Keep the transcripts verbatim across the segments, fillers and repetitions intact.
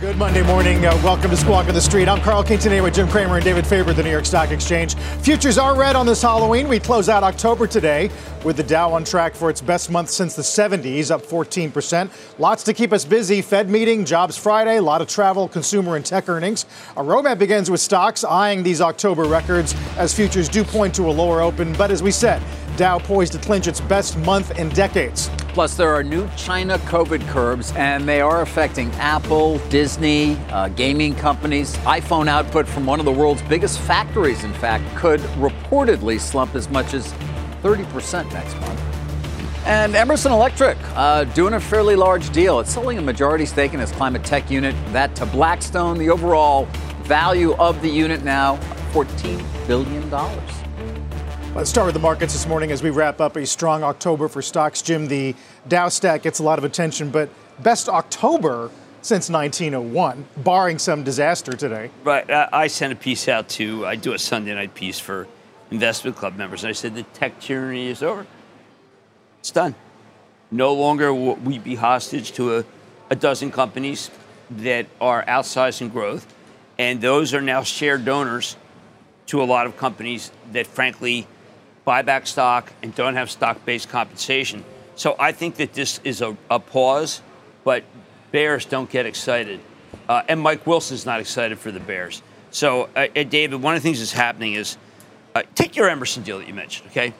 Good Monday morning. Uh, welcome to Squawk on the Street. I'm Carl Quintanilla with Jim Cramer and David Faber at the New York Stock Exchange. Futures are red on this Halloween. We close out October today with the Dow on track for its best month since the seventies, up fourteen percent. Lots to keep us busy. Fed meeting, Jobs Friday, a lot of travel, consumer and tech earnings. Our roadmap begins with stocks eyeing these October records as futures do point to a lower open. But as we said, Dow poised to clinch its best month in decades. Plus, there are new China COVID curbs, and they are affecting Apple, Disney, uh, gaming companies. iPhone output from one of the world's biggest factories, in fact, could reportedly slump as much as thirty percent next month. And Emerson Electric uh, doing a fairly large deal. It's selling a majority stake in its climate tech unit, that to Blackstone. The overall value of the unit now, fourteen billion dollars. Let's start with the markets this morning as we wrap up a strong October for stocks. Jim, the Dow stack gets a lot of attention, but best October since nineteen oh one, barring some disaster today. Right. I sent a piece out to, I do a Sunday night piece for investment club members, and I said the tech tyranny is over. It's done. No longer will we be hostage to a, a dozen companies that are outsizing growth, and those are now shared donors to a lot of companies that, frankly, buy back stock and don't have stock-based compensation. So I think that this is a, a pause, but bears don't get excited. Uh, and Mike Wilson's not excited for the bears. So, uh, David, one of the things that's happening is, uh, take your Emerson deal that you mentioned, okay?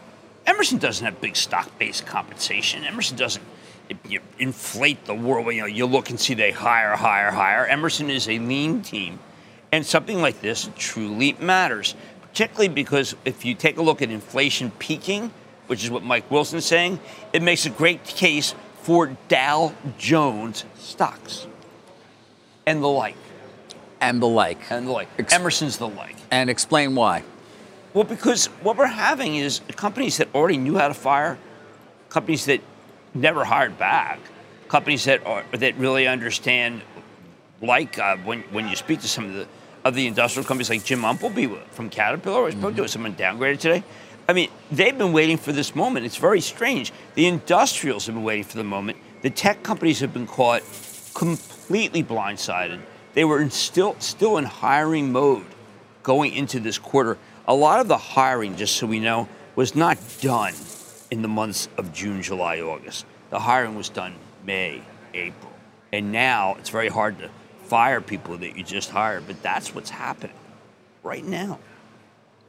Emerson doesn't have big stock-based compensation. Emerson doesn't you inflate the world. You know, you look and see they hire, hire, hire. Emerson is a lean team. And something like this truly matters, particularly because if you take a look at inflation peaking, which is what Mike Wilson's saying, it makes a great case for Dow Jones stocks and the like. And the like. And the like. Ex- Emerson's the like. And explain why. Well, because what we're having is companies that already knew how to fire, companies that never hired back, companies that are, that really understand, like uh, when, when you speak to some of the of the industrial companies like Jim Umpleby from Caterpillar, I spoke mm-hmm. to someone downgraded today. I mean, they've been waiting for this moment. It's very strange. The industrials have been waiting for the moment. The tech companies have been caught completely blindsided. They were in still, still in hiring mode going into this quarter. A lot of the hiring, just so we know, was not done in the months of June, July, August. The hiring was done May, April. And now it's very hard to fire people that you just hired, but that's what's happening right now.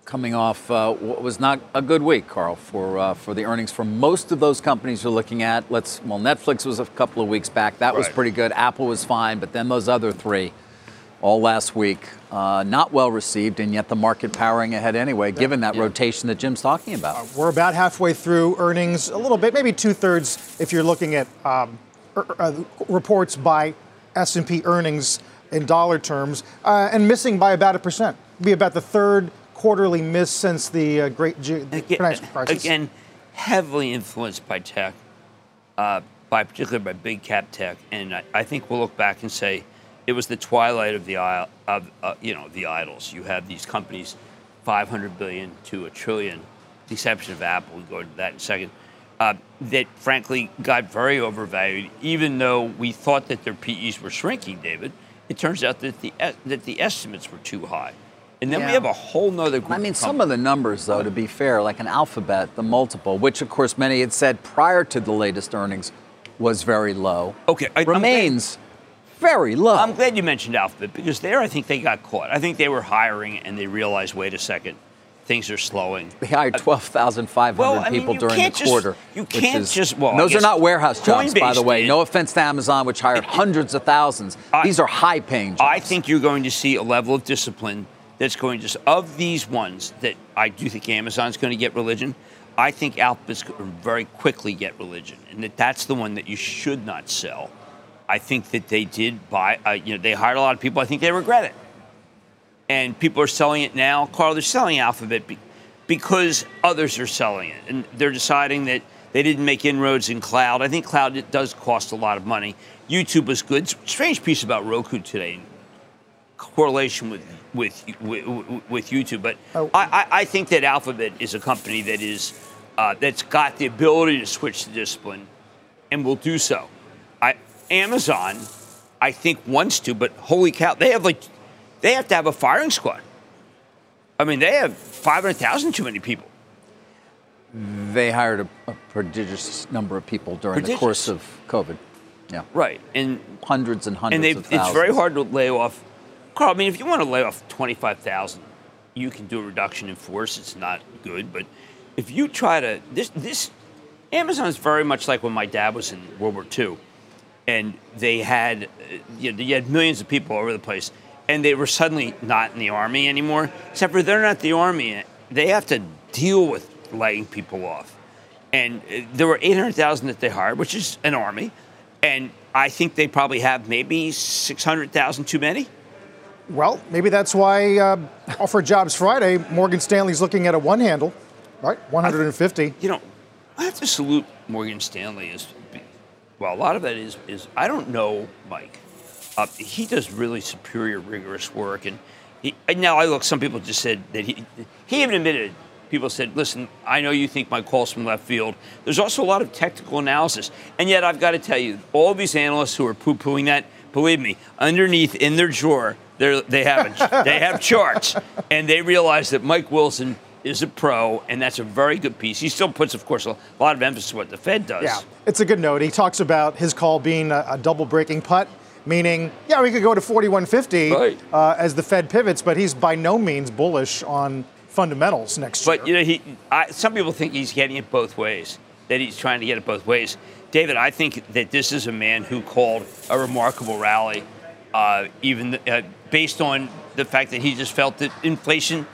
Coming off uh, what was not a good week, Carl, for uh, for the earnings for most of those companies you're looking at. Let's well, Netflix was a couple of weeks back. That right. was pretty good. Apple was fine, but then those other three, all last week, uh, not well received, and yet the market powering ahead anyway, yeah. given that yeah. rotation that Jim's talking about. Uh, we're about halfway through earnings, a little bit, maybe two thirds, if you're looking at um, er, uh, reports by S and P earnings in dollar terms, uh, and missing by about a percent. Be about the third quarterly miss since the uh, great G- the again, financial crisis. Again, heavily influenced by tech, uh, by particularly by big cap tech, and I, I think we'll look back and say it was the twilight of the aisle, of uh, you know the idols. You have these companies, five hundred billion to a trillion, with the exception of Apple. We'll go into that in a second. Uh, that, frankly, got very overvalued, even though we thought that their P Es were shrinking, David. It turns out that the that the estimates were too high. And then yeah. we have a whole nother group I mean, of some of the numbers, though, to be fair, like an Alphabet, the multiple, which, of course, many had said prior to the latest earnings was very low, Okay, I, remains glad, very low. I'm glad you mentioned Alphabet, because there I think they got caught. I think they were hiring, and they realized, wait a second. Things are slowing. They hired twelve thousand five hundred well, I mean, people during the just, quarter. You can't is, just... Well, those are not warehouse jobs, by the way. It, no offense to Amazon, which hired it, it, hundreds of thousands. I, These are high-paying jobs. I think you're going to see a level of discipline that's going to, of these ones that I do think Amazon's going to get religion, I think Alphabet's going to very quickly get religion, and that that's the one that you should not sell. I think that they did buy, uh, you know, they hired a lot of people. I think they regret it. And people are selling it now. Carl, they're selling Alphabet be- because others are selling it. And they're deciding that they didn't make inroads in cloud. I think cloud it does cost a lot of money. YouTube was good. Strange piece about Roku today, correlation with with with, with YouTube. But oh. I, I think that Alphabet is a company that is, uh, that's got the ability to switch to discipline and will do so. I Amazon, I think, wants to, but holy cow, they have like, they have to have a firing squad. I mean, they have five hundred thousand too many people. They hired a, a prodigious number of people during prodigious. the course of COVID. Yeah. Right. And hundreds and hundreds and they, of thousands. It's very hard to lay off. Carl, I mean, if you want to lay off twenty-five thousand, you can do a reduction in force. It's not good. But if you try to, this, this, Amazon is very much like when my dad was in World War Two. And they had, you know, they had millions of people all over the place. And they were suddenly not in the Army anymore. Except for they're not the Army. They have to deal with laying people off. And there were eight hundred thousand that they hired, which is an Army. And I think they probably have maybe six hundred thousand too many. Well, maybe that's why uh, Offer Jobs Friday, Morgan Stanley's looking at a one handle, right? one hundred fifty. I, you know, I have to salute Morgan Stanley. As, well, a lot of that is, is I don't know Mike. Uh, he does really superior, rigorous work. And, he, and now I look, some people just said that he, he even admitted, people said, listen, I know you think my call's from left field. There's also a lot of technical analysis. And yet I've got to tell you, all these analysts who are poo-pooing that, believe me, underneath in their drawer, they have a, they have charts, and they realize that Mike Wilson is a pro, and that's a very good piece. He still puts, of course, a lot of emphasis on what the Fed does. Yeah, it's a good note. He talks about his call being a, a double breaking putt, meaning, yeah, we could go to forty-one fifty right. uh, as the Fed pivots, but he's by no means bullish on fundamentals next but, year. But, you know, he, I, some people think he's getting it both ways, that he's trying to get it both ways. David, I think that this is a man who called a remarkable rally, uh, even the, uh, based on the fact that he just felt that inflation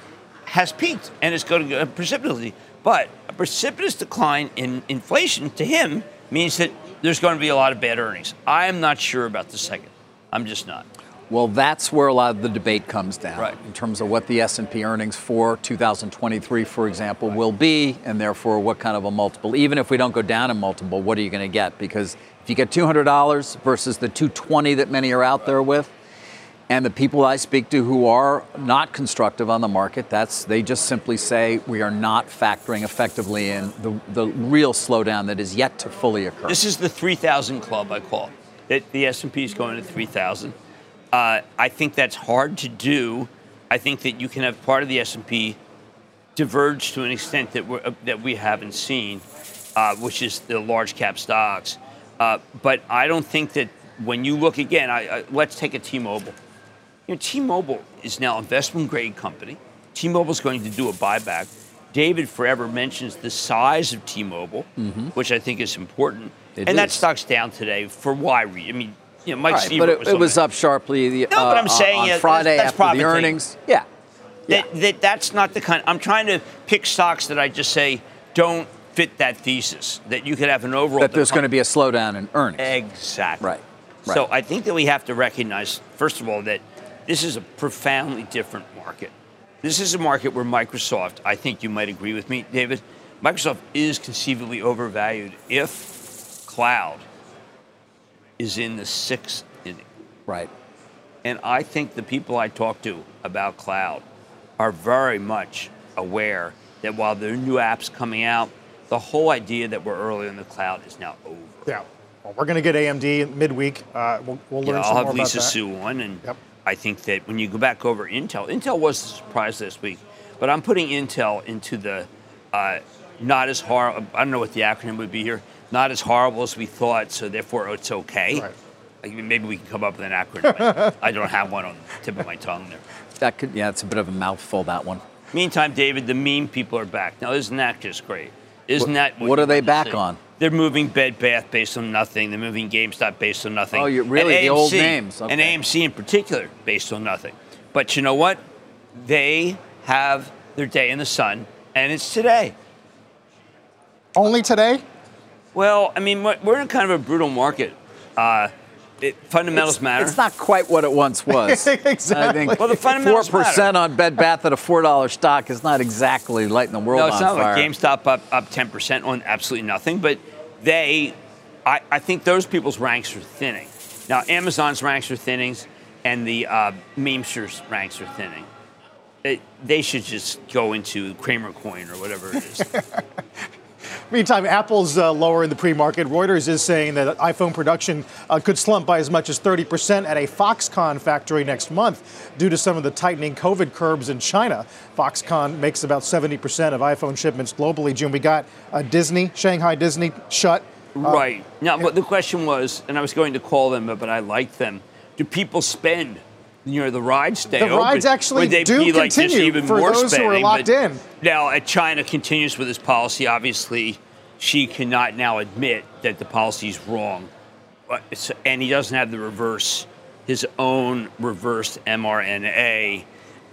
has peaked and it's going to go precipitously. But a precipitous decline in inflation to him means that there's going to be a lot of bad earnings. I am not sure about the second. I'm just not. Well, that's where a lot of the debate comes down right. in terms of what the S and P earnings for two thousand twenty-three, for example, right. will be, and therefore what kind of a multiple. Even if we don't go down in multiple, what are you going to get? Because if you get two hundred dollars versus the two hundred twenty dollars that many are out right. there with, and the people I speak to who are not constructive on the market, that's they just simply say we are not factoring effectively in the, the real slowdown that is yet to fully occur. This is the three thousand club, I call it. The S and P is going to three thousand. Uh, I think that's hard to do. I think that you can have part of the S and P diverge to an extent that, we're, uh, that we haven't seen, uh, which is the large cap stocks. Uh, but I don't think that when you look again, I, I, let's take a T-Mobile. You know, T-Mobile is now an investment-grade company. T-Mobile is going to do a buyback. David Forever mentions the size of T-Mobile, mm-hmm. which I think is important. It and is. That stock's down today for why? I mean, you know, Mike right, Siebert but it, was it was up sharply the, no, uh, but I'm saying, on uh, Friday that's, that's after the earnings. Yeah. yeah. That, that, that's not the kind. I'm trying to pick stocks that I just say don't fit that thesis, that you could have an overall. That there's going to be a slowdown in earnings. Exactly. Right. right. So I think that we have to recognize, first of all, that this is a profoundly different market. This is a market where Microsoft, I think you might agree with me, David, Microsoft is conceivably overvalued if cloud is in the sixth inning. Right. And I think the people I talk to about cloud are very much aware that while there are new apps coming out, the whole idea that we're early in the cloud is now over. Yeah. Well, we're going to get A M D midweek. Uh, we'll, we'll learn yeah, some more about that. I'll have Lisa Su on. And yep. I think that when you go back over Intel, Intel was a surprise this week, but I'm putting Intel into the uh, not as horrible, I don't know what the acronym would be here, not as horrible as we thought, so therefore it's okay. Right. Like, maybe we can come up with an acronym. I don't have one on the tip of my tongue there. That could, yeah, it's a bit of a mouthful, that one. Meantime, David, the meme people are back. Now, isn't that just great? Isn't what, that what, what are they back say? on? They're moving Bed Bath based on nothing. They're moving GameStop based on nothing. Oh, you're really? A M C, the old names. Okay. And A M C in particular based on nothing. But you know what? they have their day in the sun, and it's today. Only today? Well, I mean, we're in kind of a brutal market. Uh, it, fundamentals it's, matter. It's not quite what it once was. Exactly. I think well, the fundamentals four percent matter. On Bed Bath at a four dollar stock is not exactly lighting the world on fire. No, it's not fire. Like GameStop up, up ten percent on absolutely nothing, but they, I, I think those people's ranks are thinning. Now, Amazon's ranks are thinning, and the uh, memesters' ranks are thinning. It, they should just go into Cramer coin or whatever it is. Meantime, Apple's uh, lower in the pre-market. Reuters is saying that iPhone production uh, could slump by as much as thirty percent at a Foxconn factory next month due to some of the tightening COVID curbs in China. Foxconn makes about seventy percent of iPhone shipments globally. Jim, we got uh, Disney, Shanghai Disney shut. Uh, right. Now, but the question was, and I was going to call them, but I liked them, do people spend? You know, the rides stay open. The rides actually do continue for those who are locked in. Now, China continues with this policy. Obviously, Xi cannot now admit that the policy is wrong. And he doesn't have the reverse, his own reversed mRNA.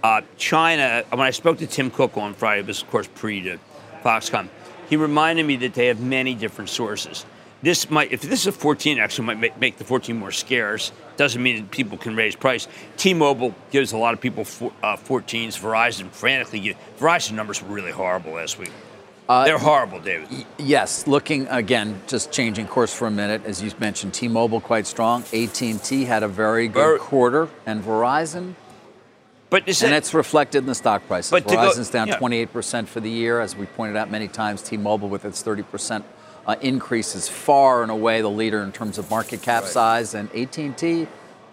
Uh, China, when I spoke to Tim Cook on Friday, this was, of course, pre to Foxconn, he reminded me that they have many different sources. This might, if this is a fourteen, actually might make the fourteen more scarce. Doesn't mean that people can raise price. T-Mobile gives a lot of people four, uh, fourteens. Verizon frantically gives. Verizon numbers were really horrible last week. Uh, They're horrible, David. Y- yes, looking again, just changing course for a minute. As you mentioned, T-Mobile quite strong. A T and T had a very good Ver- quarter, and Verizon. But and it, it's reflected in the stock prices. But Verizon's go, down yeah. twenty-eight percent for the year, as we pointed out many times. T-Mobile with its thirty percent. Uh, increase is far and away the leader in terms of market cap right. size, and A T and T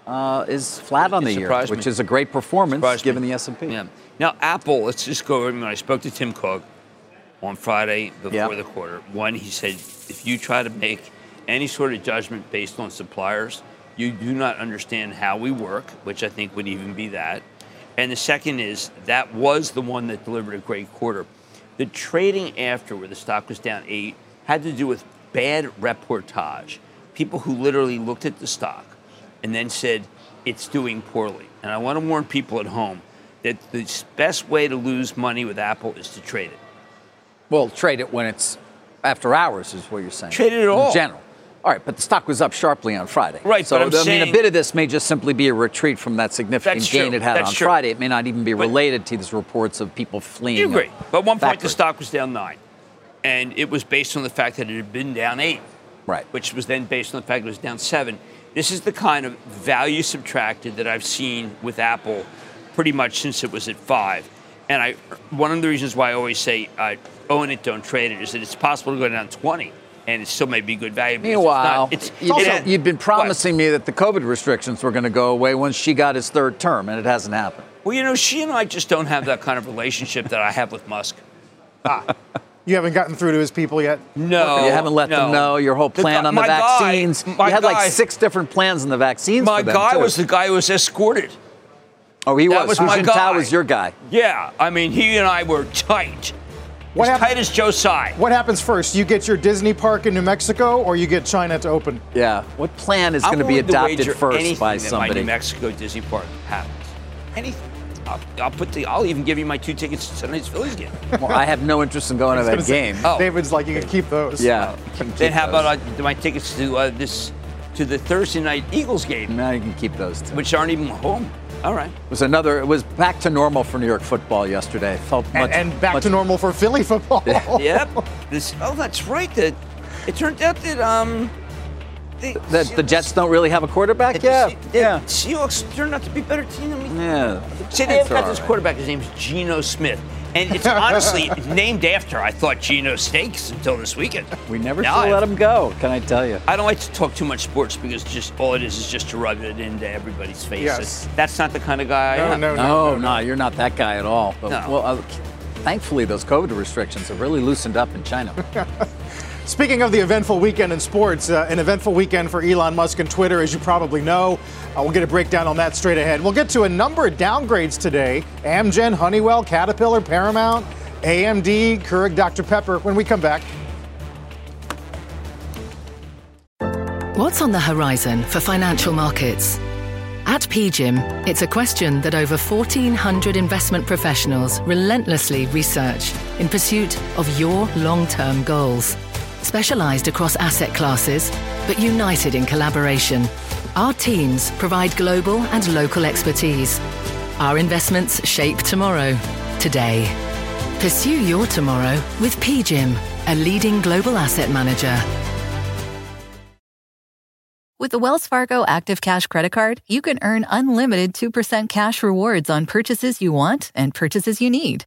uh, is flat on it the year, me. which is a great performance given me. the S and P. Yeah. Now, Apple, let's just go over. When I spoke to Tim Cook on Friday before yeah. the quarter, one, he said, if you try to make any sort of judgment based on suppliers, you do not understand how we work, which I think would even be that. And the second is that was the one that delivered a great quarter. The trading after where the stock was down eight had to do with bad reportage. People who literally looked at the stock and then said, it's doing poorly. And I want to warn people at home that the best way to lose money with Apple is to trade it. Well, trade it when it's after hours is what you're saying. Trade it at all. In general. All right, but the stock was up sharply on Friday. Right, so but I'm I mean, saying, a bit of this may just simply be a retreat from that significant gain true. it had that's on true. Friday. It may not even be but, related to these reports of people fleeing. You agree. But at one point, the stock was down nine. And it was based on the fact that it had been down eight, right? Which was then based on the fact that it was down seven. This is the kind of value subtracted that I've seen with Apple pretty much since it was at five. And I, one of the reasons why I always say I own it, don't trade it, is that it's possible to go down twenty. And it still may be good value. Meanwhile, it's not, it's, you, it also, you'd been promising what? me that the COVID restrictions were going to go away once Xi got his third term, and it hasn't happened. Well, you know, Xi and I just don't have that kind of relationship that I have with Musk. Ah. You haven't gotten through to his people yet? No. You haven't let no. them know your whole plan the, on the vaccines. Guy, you had guy, like six different plans on the vaccines My for them, guy too. was the guy who was escorted. Oh, he that was. was my guy. Tao was your guy. Yeah. I mean, he and I were tight. What as happen- tight as Joe Tsai. What happens first? You get your Disney park in New Mexico or you get China to open? Yeah. What plan is going to be adopted first by somebody? My New Mexico Disney park happens. Anything. I'll, I'll put the. I'll even give you my two tickets to tonight's Phillies game. Well, I have no interest in going to that say, game. Oh. David's like, you can keep those. Yeah. Can keep then how those. about uh, my tickets to uh, this to the Thursday night Eagles game? No, you can keep those too. Which aren't even home. All right. It was another. It was back to normal for New York football yesterday. It felt much, and, and back much, to normal for Philly football. Yeah. Yep. This. Oh, that's right. That it turned out that um. The, the, the Jets don't really have a quarterback? Yeah. The, the yeah. Seahawks turned out to be a better team than we Yeah. See, they've got this right. quarterback. His name's Geno Smith. And it's honestly named after, I thought, Geno Steaks until this weekend. We never should let him go, can I tell you? I don't like to talk too much sports because just all it is is just to rub it into everybody's face. Yes. That's not the kind of guy no, I am. No, no, no, no, no, no. You're not that guy at all. But, no. Well, uh, thankfully, those COVID restrictions have really loosened up in China. Speaking of the eventful weekend in sports, uh, an eventful weekend for Elon Musk and Twitter, as you probably know. Uh, we'll get a breakdown on that straight ahead. We'll get to a number of downgrades today. Amgen, Honeywell, Caterpillar, Paramount, A M D, Keurig, Doctor Pepper, when we come back. What's on the horizon for financial markets? At P G I M, it's a question that over fourteen hundred investment professionals relentlessly research in pursuit of your long-term goals. Specialised across asset classes, but united in collaboration, our teams provide global and local expertise. Our investments shape tomorrow, today. Pursue your tomorrow with P G I M, a leading global asset manager. With the Wells Fargo Active Cash Credit Card, you can earn unlimited two percent cash rewards on purchases you want and purchases you need.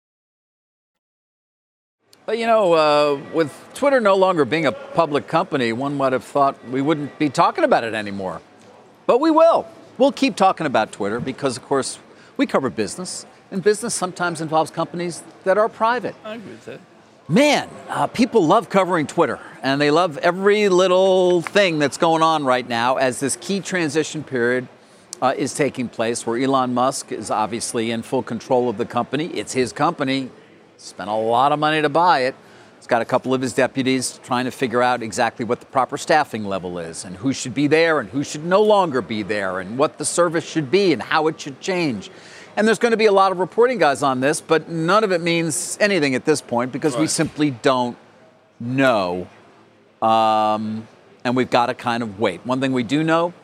But, you know, uh, with Twitter no longer being a public company, one might have thought we wouldn't be talking about it anymore. But we will. We'll keep talking about Twitter because, of course, we cover business. And business sometimes involves companies that are private. I agree with that. Man, uh, people love covering Twitter. And they love every little thing that's going on right now as this key transition period uh, is taking place, where Elon Musk is obviously in full control of the company. It's his company. Spent a lot of money to buy it. He's got a couple of his deputies trying to figure out exactly what the proper staffing level is and who should be there and who should no longer be there and what the service should be and how it should change. And there's going to be a lot of reporting guys on this, but none of it means anything at this point because right. we simply don't know. Um, and we've got to kind of wait. One thing we do know,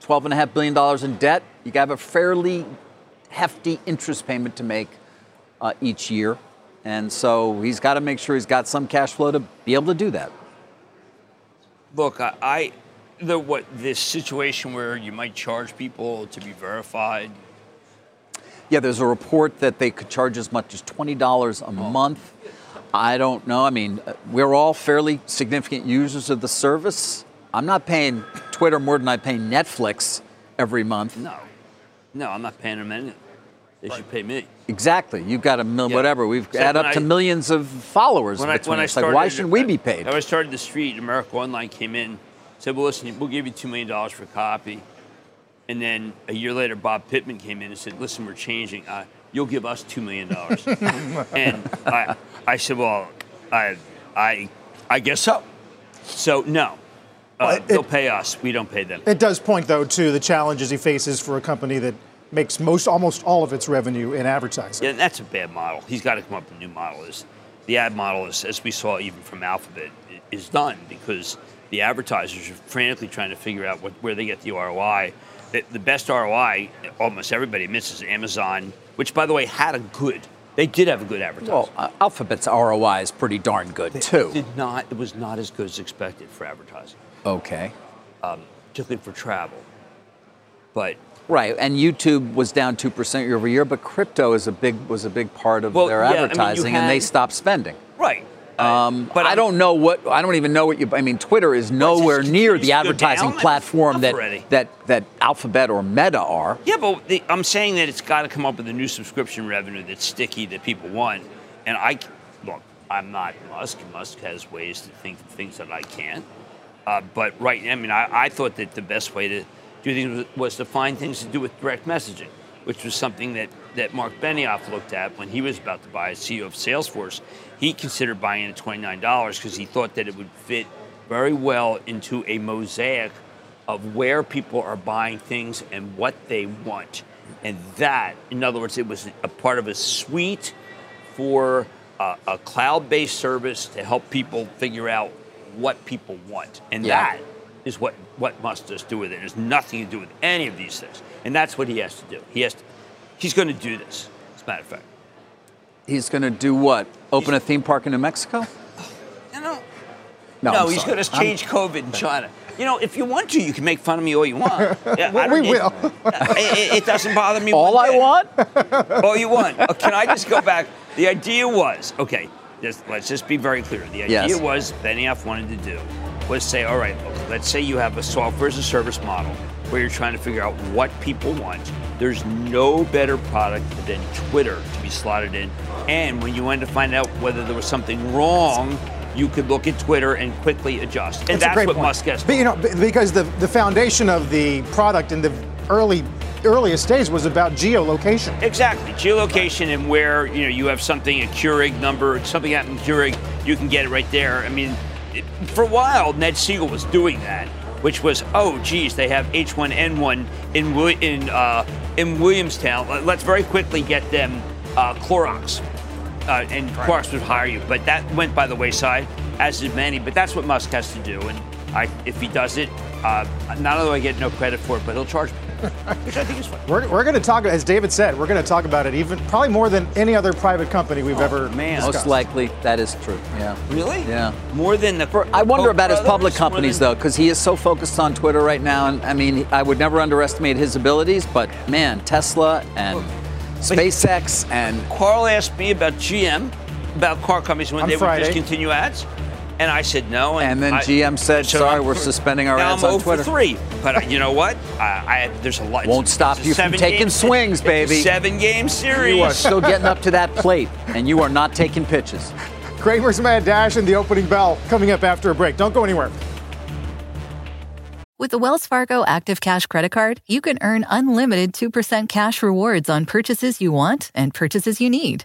twelve point five billion dollars in debt. You have a fairly hefty interest payment to make uh, each year. And so he's got to make sure he's got some cash flow to be able to do that. Look, I, I the what this situation where you might charge people to be verified. Yeah, there's a report that they could charge as much as twenty dollars a oh. month. I don't know. I mean, we're all fairly significant users of the service. I'm not paying Twitter more than I pay Netflix every month. No, no, I'm not paying them anything. They should pay me. Exactly. You've got a mil, yeah. whatever. We've so add up I, to millions of followers when between I, when us. I started, like, why shouldn't we be paid? When I started the street, America Online came in, said, well, listen, we'll give you two million dollars for a copy. And then a year later, Bob Pittman came in and said, listen, we're changing. Uh, you'll give us two million dollars. And I, I said, well, I, I, I guess so. So, no. Uh, it, they'll pay us. We don't pay them. It does point, though, to the challenges he faces for a company that makes most, almost all of its revenue in advertising. Yeah, that's a bad model. He's got to come up with a new model. Is the ad model is, as we saw even from Alphabet, is done because the advertisers are frantically trying to figure out what, where they get the R O I. The, the best R O I, almost everybody admits, is Amazon, which, by the way, had a good. They did have a good advertising. Well, uh, Alphabet's R O I is pretty darn good, they, too. It did not. It was not as good as expected for advertising. Okay. Um, particularly for travel, but. Right, and YouTube was down two percent year over year, but crypto is a big was a big part of well, their yeah, advertising, I mean, had, and they stopped spending. Right, um, but I, I don't know what I don't even know what you. I mean, Twitter is nowhere near the advertising platform that that, that that Alphabet or Meta are. Yeah, but the, I'm saying that it's got to come up with a new subscription revenue that's sticky that people want. And I look, I'm not Musk. Musk has ways to think of things that I can't. Uh, but right, I mean, I, I thought that the best way to. Do things was to find things to do with direct messaging, which was something that, that Mark Benioff looked at when he was about to buy a C E O of Salesforce. He considered buying it at twenty-nine dollars because he thought that it would fit very well into a mosaic of where people are buying things and what they want. And that, in other words, it was a part of a suite for a, a cloud-based service to help people figure out what people want. And yeah. that is what, what Musk does do with it. It has nothing to do with any of these things. And that's what he has to do. He has to, he's going to do this, as a matter of fact. He's going to do what? Open he's, a theme park in New Mexico? You know, no, no he's going to change I'm, COVID in China. You know, if you want to, you can make fun of me all you want. Yeah, well, we it, will. It, it doesn't bother me. All I want? All you want. Oh, can I just go back? The idea was, okay, this, let's just be very clear. The idea yes. was Benioff wanted to do. Let's say, all right, let's say you have a software as a service model where you're trying to figure out what people want. There's no better product than Twitter to be slotted in. And when you wanted to find out whether there was something wrong, you could look at Twitter and quickly adjust. And that's, that's what point. Musk has. But, you know, because the, the foundation of the product in the early earliest days was about geolocation. Exactly. Geolocation and where, you know, you have something, a Keurig number, something out in Keurig, you can get it right there. I mean, it, for a while, Ned Siegel was doing that, which was, oh, geez, they have H one N one in in uh, in Williamstown. Let's very quickly get them uh, Clorox. Uh, and right. Quarks would hire you, but that went by the wayside, as did many. But that's what Musk has to do, and I, if he does it, uh, not only do I get no credit for it, but he'll charge me, which I think is fun. We're, we're going to talk, as David said, we're going to talk about it even probably more than any other private company we've oh, ever man. discussed. Most likely, that is true. Yeah. Really? Yeah. More than the. For, I wonder about brothers, his public companies than... though, because he is so focused on Twitter right now, and I mean, I would never underestimate his abilities, but man, Tesla and. Oh. SpaceX and... Carl asked me about G M, about car companies when on they Friday. would discontinue ads, and I said no. And, and then I, G M said, so sorry, I'm we're for, suspending our ads on Twitter. Now I'm oh for three, but I, you know what? I, I There's a lot. Won't stop you from taking game, swings, baby. Seven-game series. You are still getting up to that plate, and you are not taking pitches. Cramer's Mad Dash and the opening bell coming up after a break. Don't go anywhere. With the Wells Fargo Active Cash Credit Card, you can earn unlimited two percent cash rewards on purchases you want and purchases you need.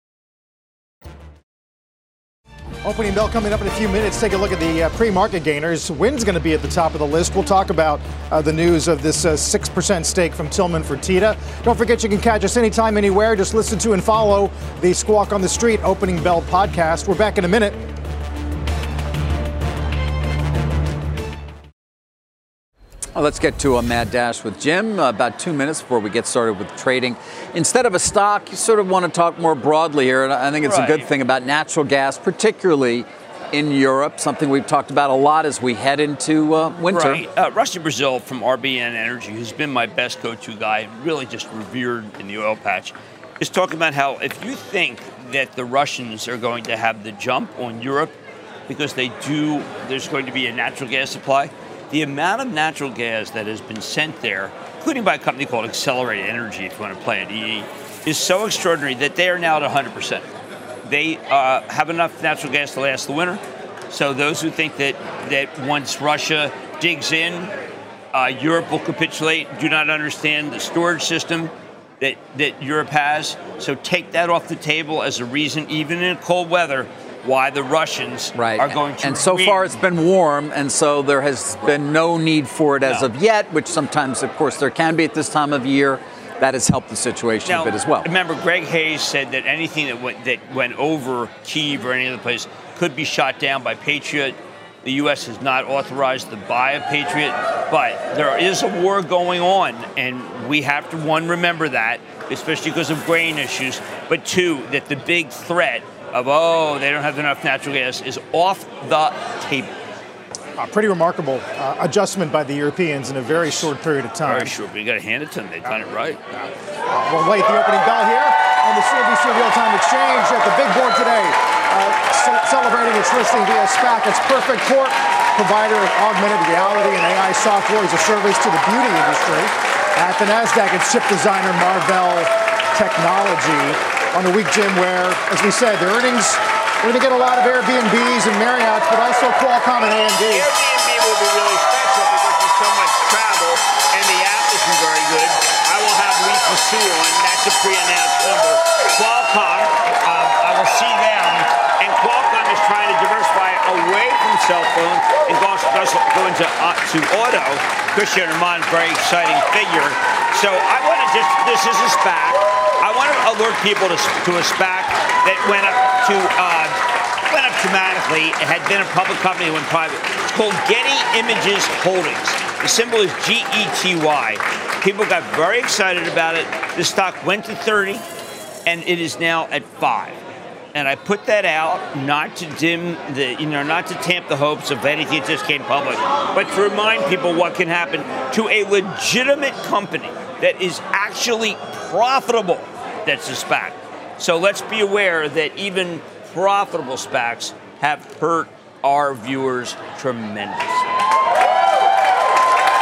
Opening bell coming up in a few minutes. Take a look at the uh, pre-market gainers. Wynn's going to be at the top of the list. We'll talk about uh, the news of this uh, six percent stake from Tilman Fertitta. Don't forget you can catch us anytime, anywhere. Just listen to and follow the Squawk on the Street Opening Bell podcast. We're back in a minute. Well, let's get to a Mad Dash with Jim. Uh, about two minutes before we get started with trading. Instead of a stock, you sort of want to talk more broadly here, and I think it's right. a good thing about natural gas, particularly in Europe, something we've talked about a lot as we head into uh, winter. Right. Uh, Rusty Brazil from R B N Energy, who's been my best go-to guy, really just revered in the oil patch, is talking about how if you think that the Russians are going to have the jump on Europe because they do, there's going to be a natural gas supply, the amount of natural gas that has been sent there, including by a company called Accelerate Energy, if you want to play it, E E, is so extraordinary that they are now at one hundred percent. They uh, have enough natural gas to last the winter. So those who think that, that once Russia digs in, uh, Europe will capitulate, do not understand the storage system that, that Europe has. So take that off the table as a reason, even in cold weather, why the Russians right. are going to... And so win. Far it's been warm, and so there has been no need for it as no. of yet, which sometimes, of course, there can be at this time of year. That has helped the situation now, a bit as well. Remember, Greg Hayes said that anything that went, that went over Kyiv or any other place could be shot down by Patriot. The U S has not authorized the buy of Patriot, but there is a war going on, and we have to, one, remember that, especially because of grain issues, but two, that the big threat of, oh, they don't have enough natural gas, is off the table. A pretty remarkable uh, adjustment by the Europeans in a very short period of time. Very short, but you got to hand it to them. They've done it right. Uh, uh, we'll wait the opening bell here on the C N B C Real-Time Exchange at the big board today, uh, ce- celebrating its listing via SPAC. It's Perfect Corp, provider of augmented reality and A I software as a service to the beauty industry. At the Nasdaq, it's chip designer Marvell Technology. On a week, Jim, where, as we said, the earnings, we're going to get a lot of Airbnbs and Marriotts, but also Qualcomm and A M D. Airbnb will be really special because there's so much travel, and the app isn't very good. I will have Lisa Sue on. That's a pre-announced number. Qualcomm, um, I will see them, and Qualcomm is trying to diversify away from cell phone and go, go into uh, to auto. Christian Armand, very exciting figure. So I want to just, this is a SPAC. I want to alert people to, to a SPAC that went up to uh, went up dramatically. It had been a public company, it went private. It's called Getty Images Holdings. The symbol is G E T Y. People got very excited about it. The stock went to thirty, and it is now at five. And I put that out not to dim the, you know, not to tamp the hopes of anything that just came public, but to remind people what can happen to a legitimate company that is actually profitable, that's a SPAC. So let's be aware that even profitable SPACs have hurt our viewers tremendously.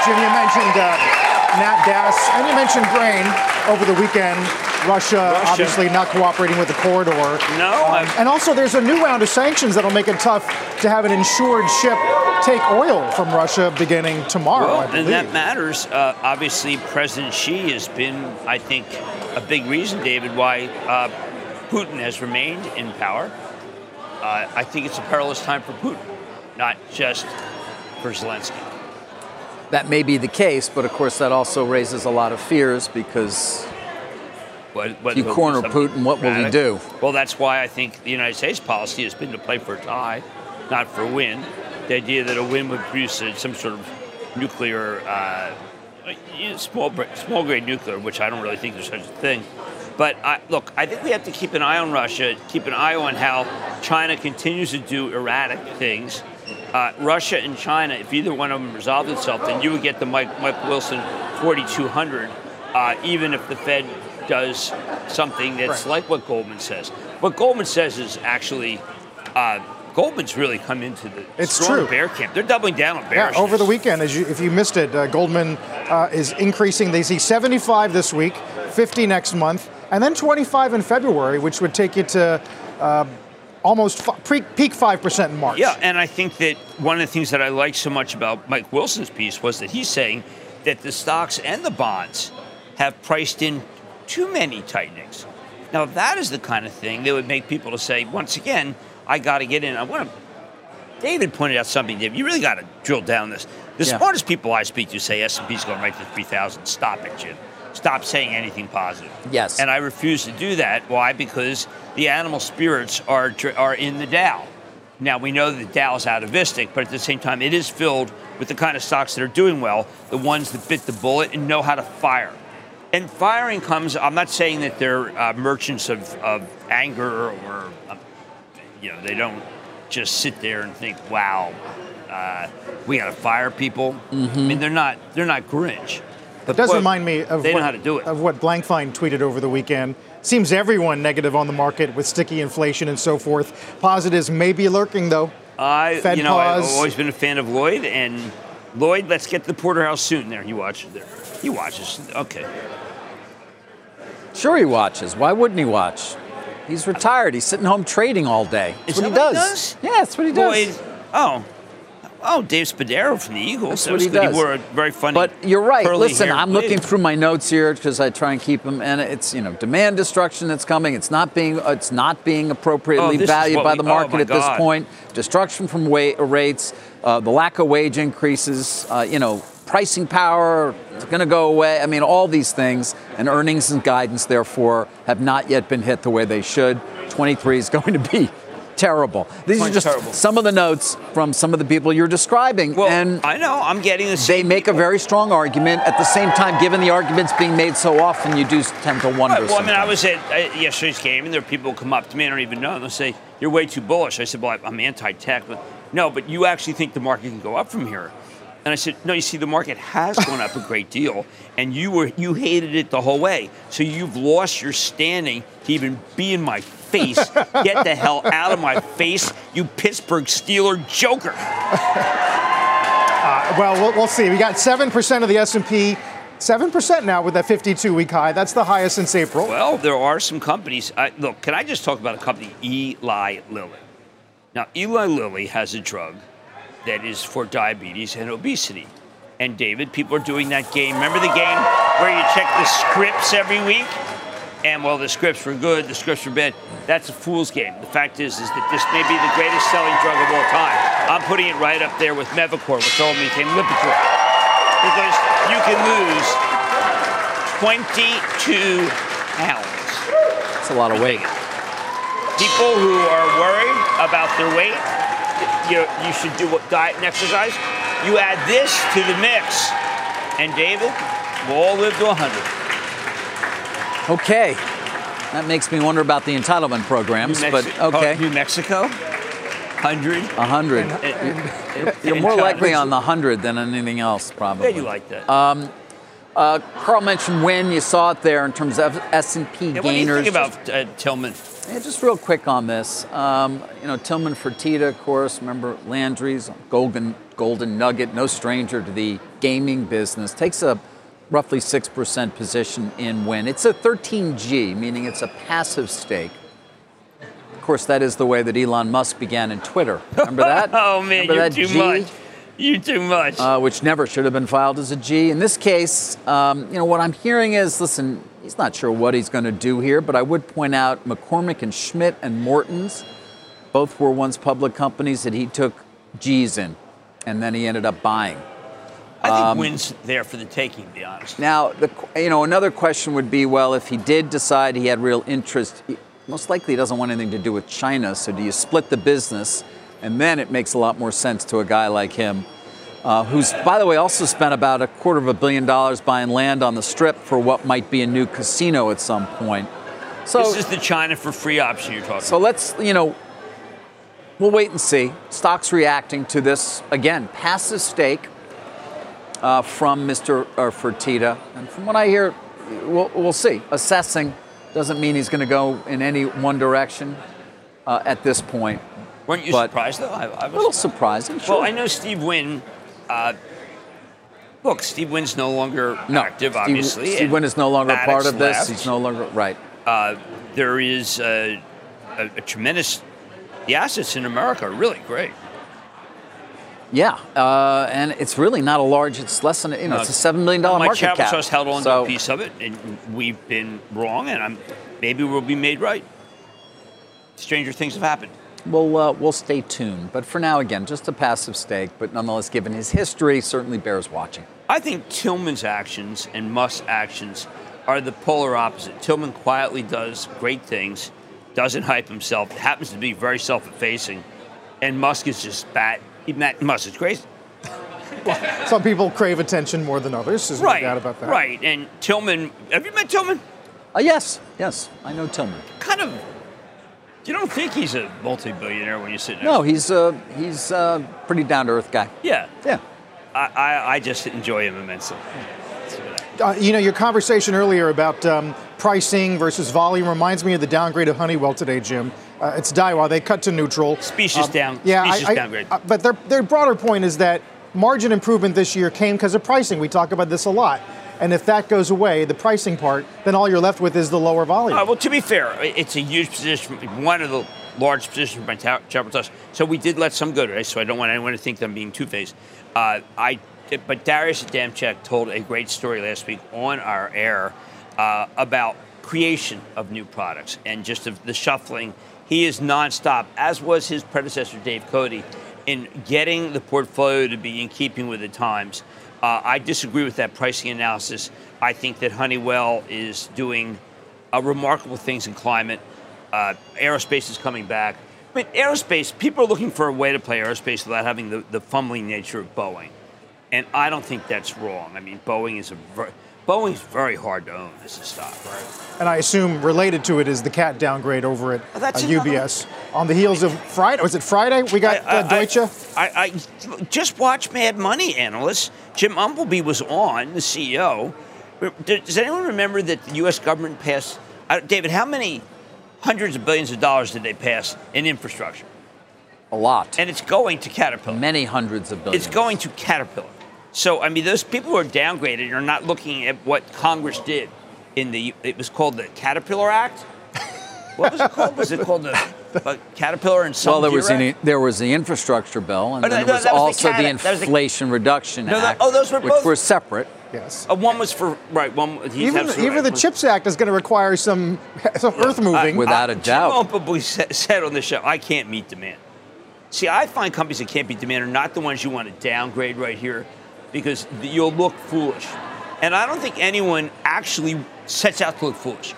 Jim, you mentioned uh, Nat Gas, and you mentioned grain over the weekend. Russia, Russia, obviously not cooperating with the corridor. No. Um, and also, there's a new round of sanctions that'll make it tough to have an insured ship take oil from Russia beginning tomorrow, well, I believe. And that matters. Uh, obviously, President Xi has been, I think, a big reason, David, why uh, Putin has remained in power. Uh, I think it's a perilous time for Putin, not just for Zelensky. That may be the case, but of course that also raises a lot of fears because what, what, if you corner Putin, what will he do? Well, that's why I think the United States policy has been to play for a tie, not for a win. The idea that a win would produce some sort of nuclear, uh, small, small grade nuclear, which I don't really think there's such a thing. But I, look, I think we have to keep an eye on Russia, keep an eye on how China continues to do erratic things. Uh, Russia and China, if either one of them resolved itself, then you would get the Mike, Mike Wilson forty-two hundred, uh, even if the Fed does something that's right. Like what Goldman says. What Goldman says is actually, uh, Goldman's really come into the it's strong true. bear camp. They're doubling down on bearishness. Yeah, over the weekend, as you, if you missed it, uh, Goldman uh, is increasing. They see seventy-five this week, fifty next month, and then twenty-five in February, which would take you to... Uh, Almost f- pre- peak five percent in March. Yeah, and I think that one of the things that I like so much about Mike Wilson's piece was that he's saying that the stocks and the bonds have priced in too many tightenings. Now, that is the kind of thing that would make people to say, once again, I got to get in. I want to. David pointed out something, David. You really got to drill down this. The yeah. smartest people I speak to say S and P's going right to three thousand. Stop it, Jim. Stop saying anything positive. Yes. And I refuse to do that. Why? Because the animal spirits are are in the Dow. Now, we know that the Dow is atavistic, but at the same time, it is filled with the kind of stocks that are doing well, the ones that bit the bullet and know how to fire. And firing comes, I'm not saying that they're uh, merchants of, of anger or, um, you know, they don't just sit there and think, wow, uh, we got to fire people. Mm-hmm. I mean, they're not, they're not Grinch. But it does well, remind me of what, of what Blankfein tweeted over the weekend. Seems everyone negative on the market with sticky inflation and so forth. Positives may be lurking, though. I, Fed you know, pause. I've always been a fan of Lloyd. And Lloyd, let's get to the porterhouse soon. There, he watches. There, he watches. Okay. Sure, he watches. Why wouldn't he watch? He's retired. He's sitting home trading all day. That's is what, that he, what does. he does. Yeah, that's what he does. Lloyd, oh. Oh, Dave Spadaro from the Eagles. That's that what he good. does. He wore a very funny. But you're right. Listen, I'm wig. looking through my notes here because I try and keep them, and it's you know demand destruction that's coming. It's not being it's not being appropriately oh, valued by we, the market oh at God. this point. Destruction from wa- rates, uh, the lack of wage increases, uh, you know, pricing power is going to go away. I mean, all these things, and earnings and guidance therefore have not yet been hit the way they should. twenty-three is going to be. Terrible. These Mine's are just terrible. some of the notes from some of the people you're describing. Well, and I know. I'm getting this. They make people. a very strong argument. At the same time, given the arguments being made so often, you do tend to wonder. Right. Well, sometimes. I mean, I was at yesterday's game, and there are people who come up to me, I don't even know, and they'll say, you're way too bullish. I said, well, I'm anti-tech. No, but you actually think the market can go up from here. And I said, no, you see, the market has gone up a great deal, and you were you hated it the whole way. So you've lost your standing to even be in my face. Get the hell out of my face, you Pittsburgh Steeler joker. Uh, well, well, we'll see. We got seven percent of the S and P, seven percent now with that fifty-two-week high. That's the highest since April. Well, there are some companies. I, look, can I just talk about a company, Eli Lilly? Now, Eli Lilly has a drug that is for diabetes and obesity. And, David, people are doing that game. Remember the game where you check the scripts every week? And, well, the scripts were good, the scripts were bad. That's a fool's game. The fact is is that this may be the greatest selling drug of all time. I'm putting it right up there with Mevacor, which only became Lipitor. Because you can lose twenty-two pounds. That's a lot of weight. People who are worried about their weight, you know, you should do what, diet and exercise. You add this to the mix, and David, we'll all live to one hundred. Okay. That makes me wonder about the entitlement programs, New but Mexi- okay. New Mexico, hundred, a hundred. You're more likely on the hundred than on anything else, probably. Yeah, you like that. Um, uh, Carl mentioned Wynn. You saw it there in terms of S and P yeah, gainers. What do you think about uh, Tilman? Yeah, just real quick on this. Um, you know, Tilman Fertitta, of course. Remember Landry's golden golden nugget, no stranger to the gaming business. Takes a roughly six percent position in Wynn. It's a thirteen G, meaning it's a passive stake. Of course, that is the way that Elon Musk began in Twitter. Remember that? oh, man, Remember you're too G? much. You're too much. Uh, which never should have been filed as a G. In this case, um, you know, what I'm hearing is, listen, he's not sure what he's going to do here, but I would point out McCormick and Schmidt and Morton's, both were once public companies that he took G's in, and then he ended up buying. I think um, Wynn's there for the taking, to be honest. Now, the, you know, another question would be, well, if he did decide he had real interest, he most likely doesn't want anything to do with China, so do you split the business? And then it makes a lot more sense to a guy like him, uh, who's, by the way, also spent about a quarter of a billion dollars buying land on the Strip for what might be a new casino at some point. So this is the China for free option you're talking so about. So let's, you know, we'll wait and see. Stock's reacting to this, again, passive stake. Uh, from Mister Fertitta. And from what I hear, we'll, we'll see. Assessing doesn't mean he's going to go in any one direction uh, at this point. Weren't you but surprised, though? I, I was a little surprised. surprised sure. Well, I know Steve Wynn. Uh, look, Steve Wynn's no longer no, active, Steve, obviously. Steve Wynn is no longer Maddox part of left. this. He's no longer, right. Uh, there is a, a, a tremendous, the assets in America are really great. Yeah, uh, and it's really not a large, it's less than, you know, no, it's a seven million dollars well, market cap. My Chappell Trust held on so, to a piece of it, and we've been wrong, and I'm, maybe we'll be made right. Stranger things have happened. Well, uh, we'll stay tuned. But for now, again, just a passive stake, but nonetheless, given his history, certainly bears watching. I think Tilman's actions and Musk's actions are the polar opposite. Tilman quietly does great things, doesn't hype himself, happens to be very self-effacing, and Musk is just bat. Even that Musk is crazy. Well, some people crave attention more than others. There's right, no doubt about that. Right, and Tilman, have you met Tilman? Uh, yes, yes, I know Tilman. Kind of, you don't think he's a multi-billionaire when you sit next to him. No, he's a he's a pretty down-to-earth guy. Yeah. Yeah. I, I, I just enjoy him immensely. Uh, you know, your conversation earlier about um, pricing versus volume reminds me of the downgrade of Honeywell today, Jim. Uh, it's Daiwa. They cut to neutral. Specious um, down. Yeah, Specious I, I, downgrade. Uh, but their, their broader point is that margin improvement this year came because of pricing. We talk about this a lot. And if that goes away, the pricing part, then all you're left with is the lower volume. Uh, well, to be fair, it's a huge position, one of the large positions by Chappell Trust. So we did let some go today, so I don't want anyone to think that I'm being two-faced. Uh, I But Darius Adamczyk told a great story last week on our air uh, about creation of new products and just the, the shuffling. He is nonstop, as was his predecessor, Dave Cote, in getting the portfolio to be in keeping with the times. Uh, I disagree with that pricing analysis. I think that Honeywell is doing uh, remarkable things in climate. Uh, aerospace is coming back. I mean, aerospace, people are looking for a way to play aerospace without having the, the fumbling nature of Boeing. And I don't think that's wrong. I mean, Boeing is a ver- Boeing's very hard to own as a stock. Right? And I assume related to it is the cat downgrade over at oh, uh, U B S on the heels of Friday. Was it Friday? We got I, I, uh, Deutsche. I, I, I just watched Mad Money analysts. Jim Umpleby was on, the C E O. Does anyone remember that the U S government passed? Uh, David, how many hundreds of billions of dollars did they pass in infrastructure? A lot. And it's going to Caterpillar. Many hundreds of billions. It's going to Caterpillar. So, I mean, those people who are downgraded are not looking at what Congress did in the, it was called the Caterpillar Act. What was it called? Was it called the, the Caterpillar and some Well, there was, an, there was the infrastructure bill, and no, then no, there was, was also the, Cat- the Inflation the, Reduction no, Act, that, oh, those were which both, were separate. Yes. Uh, one was for, right, one he's Even, the, even right. the CHIPS Act is going to require some, some yeah, earth moving. Uh, Without uh, a doubt. Jim Umpleby said on the show, I can't meet demand. See, I find companies that can't be demanded are not the ones you want to downgrade right here because you'll look foolish. And I don't think anyone actually sets out to look foolish.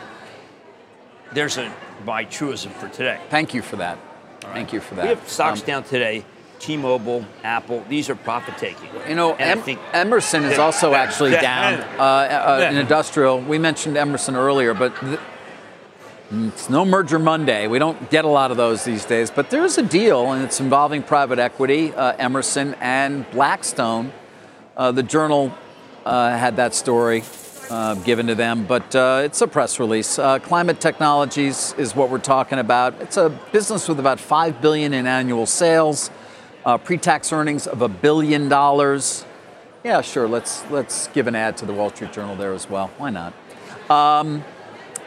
There's a my truism for today. Thank you for that. Right. Thank you for that. We have stocks um, down today. T-Mobile, Apple, these are profit-taking. You know, em- I think Emerson is also actually down uh, uh, in industrial. We mentioned Emerson earlier, but... Th- It's no merger Monday. We don't get a lot of those these days, but there is a deal, and it's involving private equity, uh, Emerson and Blackstone. Uh, the Journal uh, had that story uh, given to them, but uh, it's a press release. Uh, Climate Technologies is what we're talking about. It's a business with about five billion dollars in annual sales, uh, pre-tax earnings of a billion dollars. Yeah, sure, let's, let's give an ad to the Wall Street Journal there as well. Why not? Um,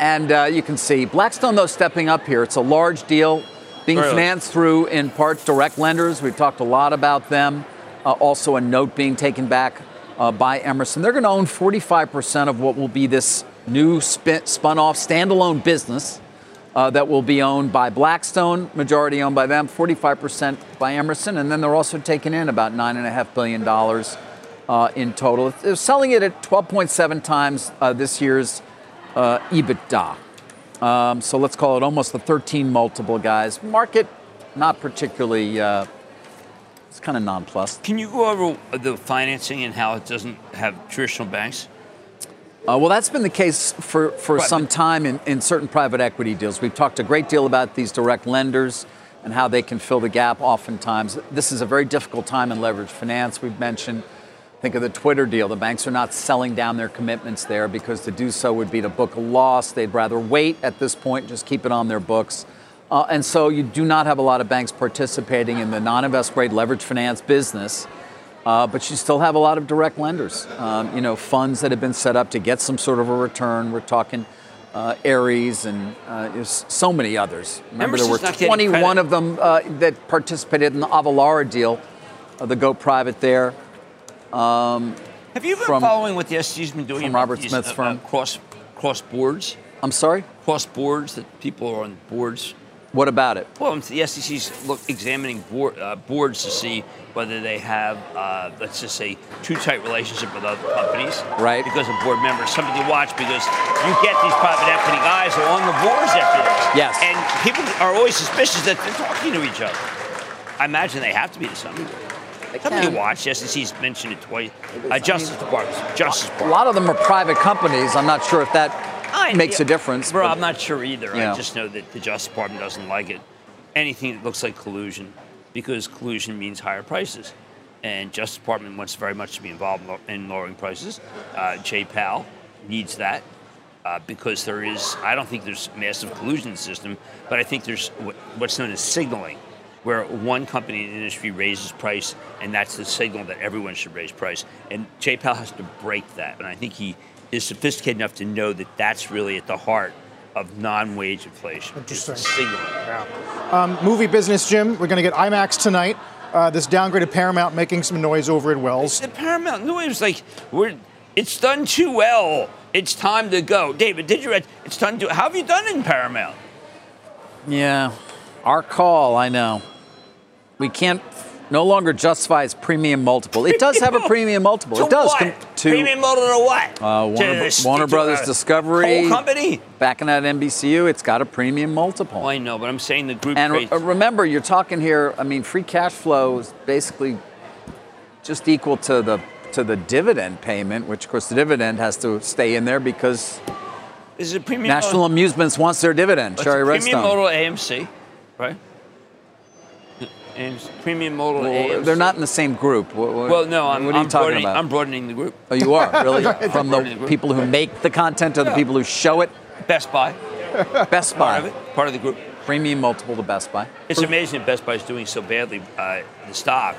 And uh, you can see Blackstone, though, stepping up here. It's a large deal being Very financed large. through, in part, direct lenders. We've talked a lot about them. Uh, also, a note being taken back uh, by Emerson. They're going to own forty-five percent of what will be this new spin- spun-off standalone business uh, that will be owned by Blackstone, majority owned by them, forty-five percent by Emerson. And then they're also taking in about nine point five billion dollars uh, in total. They're selling it at twelve point seven times uh, this year's Uh, EBITDA. Um, so let's call it almost a thirteen multiple, guys. Market, not particularly, uh, it's kind of nonplussed. Can you go over the financing and how it doesn't have traditional banks? Uh, well, that's been the case for, for right. some time in, in certain private equity deals. We've talked a great deal about these direct lenders and how they can fill the gap oftentimes. This is a very difficult time in leveraged finance, we've mentioned. Think of the Twitter deal. The banks are not selling down their commitments there because to do so would be to book a loss. They'd rather wait at this point, just keep it on their books. Uh, and so you do not have a lot of banks participating in the non-invest grade leverage finance business, uh, but you still have a lot of direct lenders. Um, you know, funds that have been set up to get some sort of a return. We're talking uh, Ares and uh, so many others. Remember, Emerson's there were twenty-one of them uh, that participated in the Avalara deal, uh, the go private there. Um, Have you been from, following what the S G's been doing? From Robert these, Smith's uh, firm? Uh, cross, cross boards. I'm sorry? Cross boards, that people are on boards. What about it? Well, the S E C's look, examining board, uh, boards to see whether they have, uh, let's just say, too tight relationship with other companies. Right. Because of board members. Something to watch because you get these private equity guys who are on the boards after this. Yes. And people are always suspicious that they're talking to each other. I imagine they have to be to some degree. Something you watch, yes, he's mentioned it twice. Uh, Justice Department. Justice Department. A lot of them are private companies. I'm not sure if that I, makes yeah, a difference. Bro, but, I'm not sure either. Yeah. I just know that the Justice Department doesn't like it. Anything that looks like collusion, because collusion means higher prices. And Justice Department wants very much to be involved in lowering prices. Uh, Jay Powell needs that uh, because there is, I don't think there's massive collusion in the system, but I think there's what, what's known as signaling, where one company in the industry raises price, and that's the signal that everyone should raise price. And Jay Powell has to break that. And I think he is sophisticated enough to know that that's really at the heart of non-wage inflation. Interesting. Signaling. Yeah. Um, movie business, Jim. We're going to get IMAX tonight. Uh, this downgrade of Paramount making some noise over at Wells. The Paramount noise, like, we're, it's done too well. It's time to go. David, did you read? It's time to. How have you done in Paramount? Yeah, our call. I know. We can't no longer justify its premium multiple. It does have a premium multiple. To it does. What? Com- to premium multiple to what? Uh, Warner, to, Warner to, Brothers uh, Discovery. Whole company? Backing out of N B C U, it's got a premium multiple. Oh, I know, but I'm saying the group. And re- remember, you're talking here, I mean, free cash flow is basically just equal to the to the dividend payment, which, of course, the dividend has to stay in there because is it premium National model? Amusements wants their dividend, Sherry Redstone. Premium model A M C, right? And premium modal. Well, they're not in the same group. What, what, well, no, I'm, what are I'm you talking about? I'm broadening the group. Oh, you are really from the, the people who make the content to yeah. the people who show it. Best Buy. Best Buy. Part of it. Part of the group. Premium multiple to Best Buy. It's Proof. amazing that Best Buy is doing so badly. Uh, the stock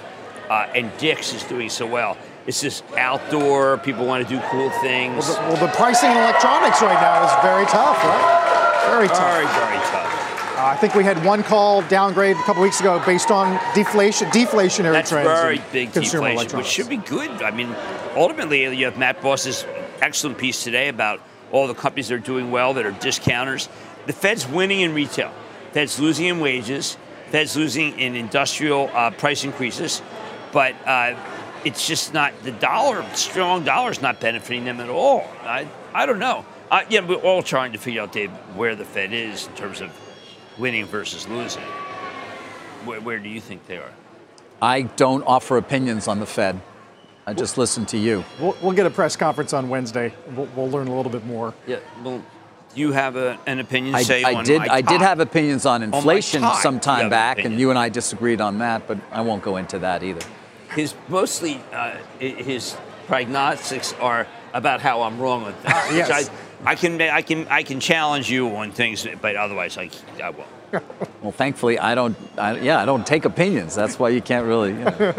uh, and Dick's is doing so well. It's just outdoor. People want to do cool things. Well, the, well, the pricing in electronics right now is very tough, right? Very tough. Very, very tough. Uh, I think we had one call downgrade a couple weeks ago based on deflation, deflationary That's trends. That's very big deflation, which should be good. I mean, ultimately, you have Matt Boss's excellent piece today about all the companies that are doing well that are discounters. The Fed's winning in retail. Fed's losing in wages. Fed's losing in industrial uh, price increases. But uh, it's just not the dollar, strong dollar's not benefiting them at all. I, I don't know. Uh, yeah, we're all trying to figure out, Dave, where the Fed is in terms of winning versus losing. Where, where do you think they are? I don't offer opinions on the Fed. I we'll, just listen to you. We'll, we'll get a press conference on Wednesday. We'll, we'll learn a little bit more. Yeah, well, You have a, an opinion, I, say, I on did, my I top. did have opinions on inflation on some time back, opinion. and you and I disagreed on that, but I won't go into that either. His mostly, uh, his prognostics are about how I'm wrong with that. Yes. I, I, can, I, can, I can challenge you on things, but otherwise I, I won't. Well, thankfully, I don't. I, yeah, I don't take opinions. That's why you can't really. You know,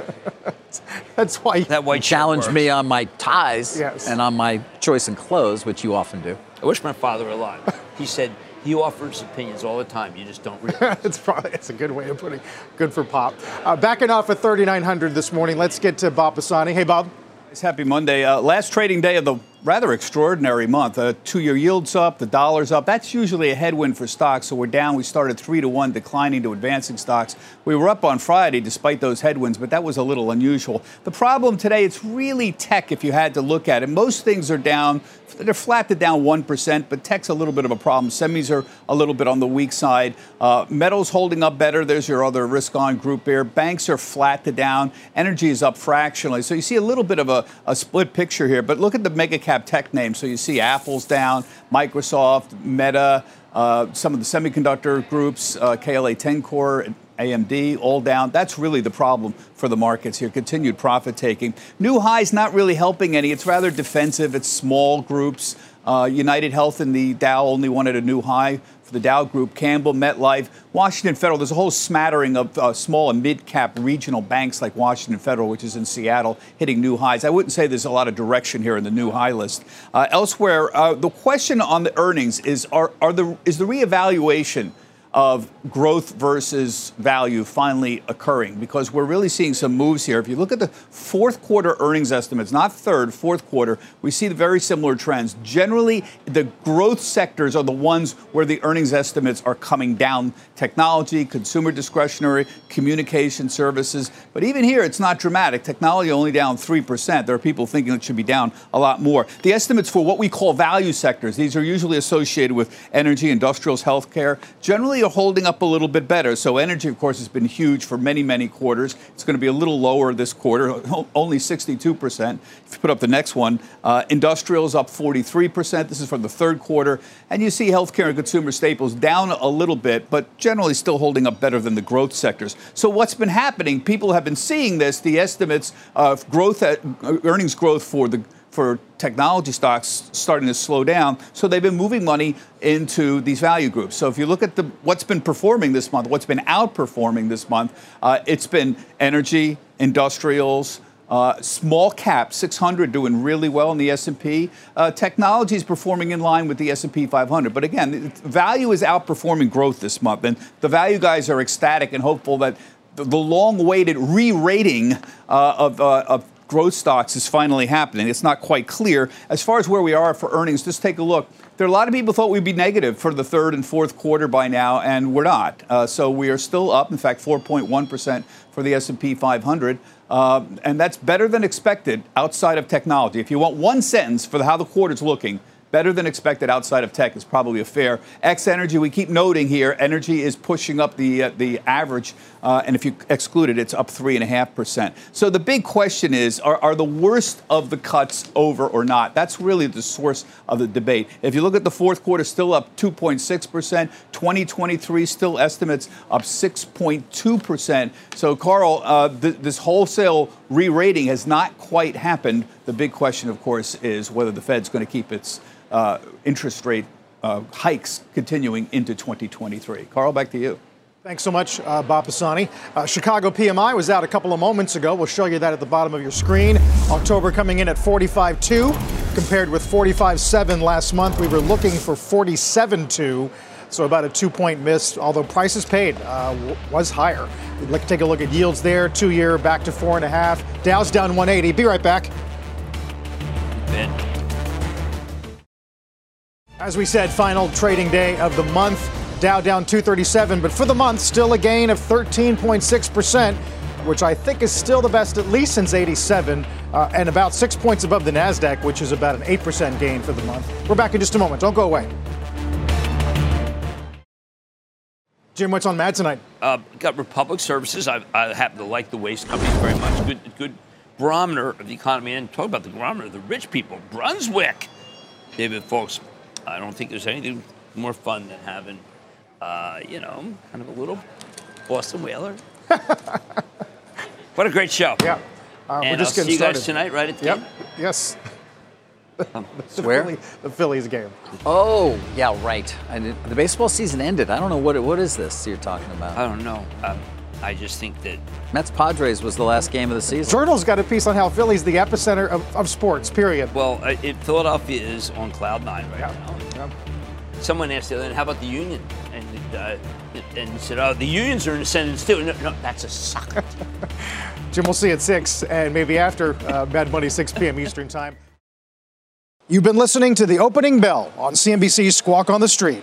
That's why that you challenge me on my ties yes. and on my choice in clothes, which you often do. I wish my father were alive. He said he offers opinions all the time. You just don't realize. It's probably it's a good way of putting. It. Good for Pop. Uh, backing off at thirty-nine hundred this morning. Let's get to Bob Pisani. Hey, Bob. It's happy Monday. Uh, last trading day of the rather extraordinary month. Uh, two-year yield's up, the dollar's up. That's usually a headwind for stocks, so we're down. We started three to one, declining to advancing stocks. We were up on Friday despite those headwinds, but that was a little unusual. The problem today, it's really tech if you had to look at it. Most things are down. They're flat to down one percent, but tech's a little bit of a problem. Semis are a little bit on the weak side. Uh, metals holding up better. There's your other risk-on group here. Banks are flat to down. Energy is up fractionally. So you see a little bit of a, a split picture here, but look at the mega cap tech names. So you see Apple's down, Microsoft, Meta, uh, some of the semiconductor groups, uh, K L A ten Corp, A M D, all down. That's really the problem for the markets here. Continued profit taking. New highs not really helping any. It's rather defensive. It's small groups. Uh, United Health and the Dow only wanted a new high for the Dow Group. Campbell, MetLife, Washington Federal. There's a whole smattering of uh, small and mid-cap regional banks like Washington Federal, which is in Seattle, hitting new highs. I wouldn't say there's a lot of direction here in the new high list. Uh, elsewhere, uh, the question on the earnings is: Are are the is the reevaluation of growth versus value finally occurring? Because we're really seeing some moves here. If you look at the fourth quarter earnings estimates, not third, fourth quarter, we see the very similar trends. Generally, the growth sectors are the ones where the earnings estimates are coming down. Technology, consumer discretionary, communication services. But even here, it's not dramatic. Technology only down three percent. There are people thinking it should be down a lot more. The estimates for what we call value sectors, these are usually associated with energy, industrials, healthcare, generally holding up a little bit better. So energy, of course, has been huge for many, many quarters. It's going to be a little lower this quarter, only sixty-two percent. If you put up the next one, uh, industrials up forty-three percent. This is from the third quarter. And you see healthcare and consumer staples down a little bit, but generally still holding up better than the growth sectors. So what's been happening, people have been seeing this, the estimates of growth, at, earnings growth for the for technology stocks starting to slow down. So they've been moving money into these value groups. So if you look at the what's been performing this month, what's been outperforming this month, uh, it's been energy, industrials, uh, small cap, six hundred doing really well in the S and P. Uh, technology is performing in line with the S and P five hundred. But again, value is outperforming growth this month. And the value guys are ecstatic and hopeful that the, the long-awaited re-rating uh, of, uh, of growth stocks is finally happening. It's not quite clear. As far as where we are for earnings, just take a look. There are a lot of people thought we'd be negative for the third and fourth quarter by now, and we're not. Uh, so we are still up, in fact, four point one percent for the S and P five hundred. Uh, and that's better than expected outside of technology. If you want one sentence for how the quarter's looking, better than expected outside of tech is probably a fair. Ex-energy, we keep noting here, energy is pushing up the uh, the average, uh, and if you exclude it, it's up three point five percent. So the big question is, are, are the worst of the cuts over or not? That's really the source of the debate. If you look at the fourth quarter, still up two point six percent. twenty twenty-three still estimates up six point two percent. So, Carl, uh, th- this wholesale re-rating has not quite happened. The big question, of course, is whether the Fed's going to keep its Uh, interest rate uh, hikes continuing into twenty twenty-three. Carl, back to you. Thanks so much, uh, Bob Pisani. Uh, Chicago P M I was out a couple of moments ago. We'll show you that at the bottom of your screen. October coming in at forty-five point two compared with forty-five point seven last month. We were looking for forty-seven point two, so about a two-point miss, although prices paid uh, w- was higher. Let's take a look at yields there. Two-year back to four and a half. Dow's down one eighty. Be right back. Ben. As we said, final trading day of the month. Dow down two thirty-seven, but for the month, still a gain of thirteen point six percent, which I think is still the best at least since eighty-seven, uh, and about six points above the Nasdaq, which is about an eight percent gain for the month. We're back in just a moment. Don't go away. Jim, what's on Mad tonight? Uh, got Republic Services. I, I happen to like the waste companies very much. Good, good barometer of the economy. And talk about the barometer of the rich people. Brunswick, David Faber. I don't think there's anything more fun than having, uh, you know, kind of a little Boston Whaler. What a great show. Yeah. Uh, and we're just I'll getting see you started. guys tonight, right at the yep. end? Yes. Um, the where? Philly, the Phillies game. Oh, yeah, right. And it, the baseball season ended. I don't know what it, what is this you're talking about. I don't know. Um, I just think that Mets Padres was the last game of the season. Journal's got a piece on how Philly's the epicenter of, of sports. Period. Well, uh, it, Philadelphia is on cloud nine right yeah. now. Yeah. Someone asked the other, "How about the Union?" And uh, and said, "Oh, the Unions are in ascendance too." No, no, that's a sucker. Jim, we'll see you at six, and maybe after uh, Bad Money, six p m Eastern time. You've been listening to The Opening Bell on C N B C's Squawk on the Street.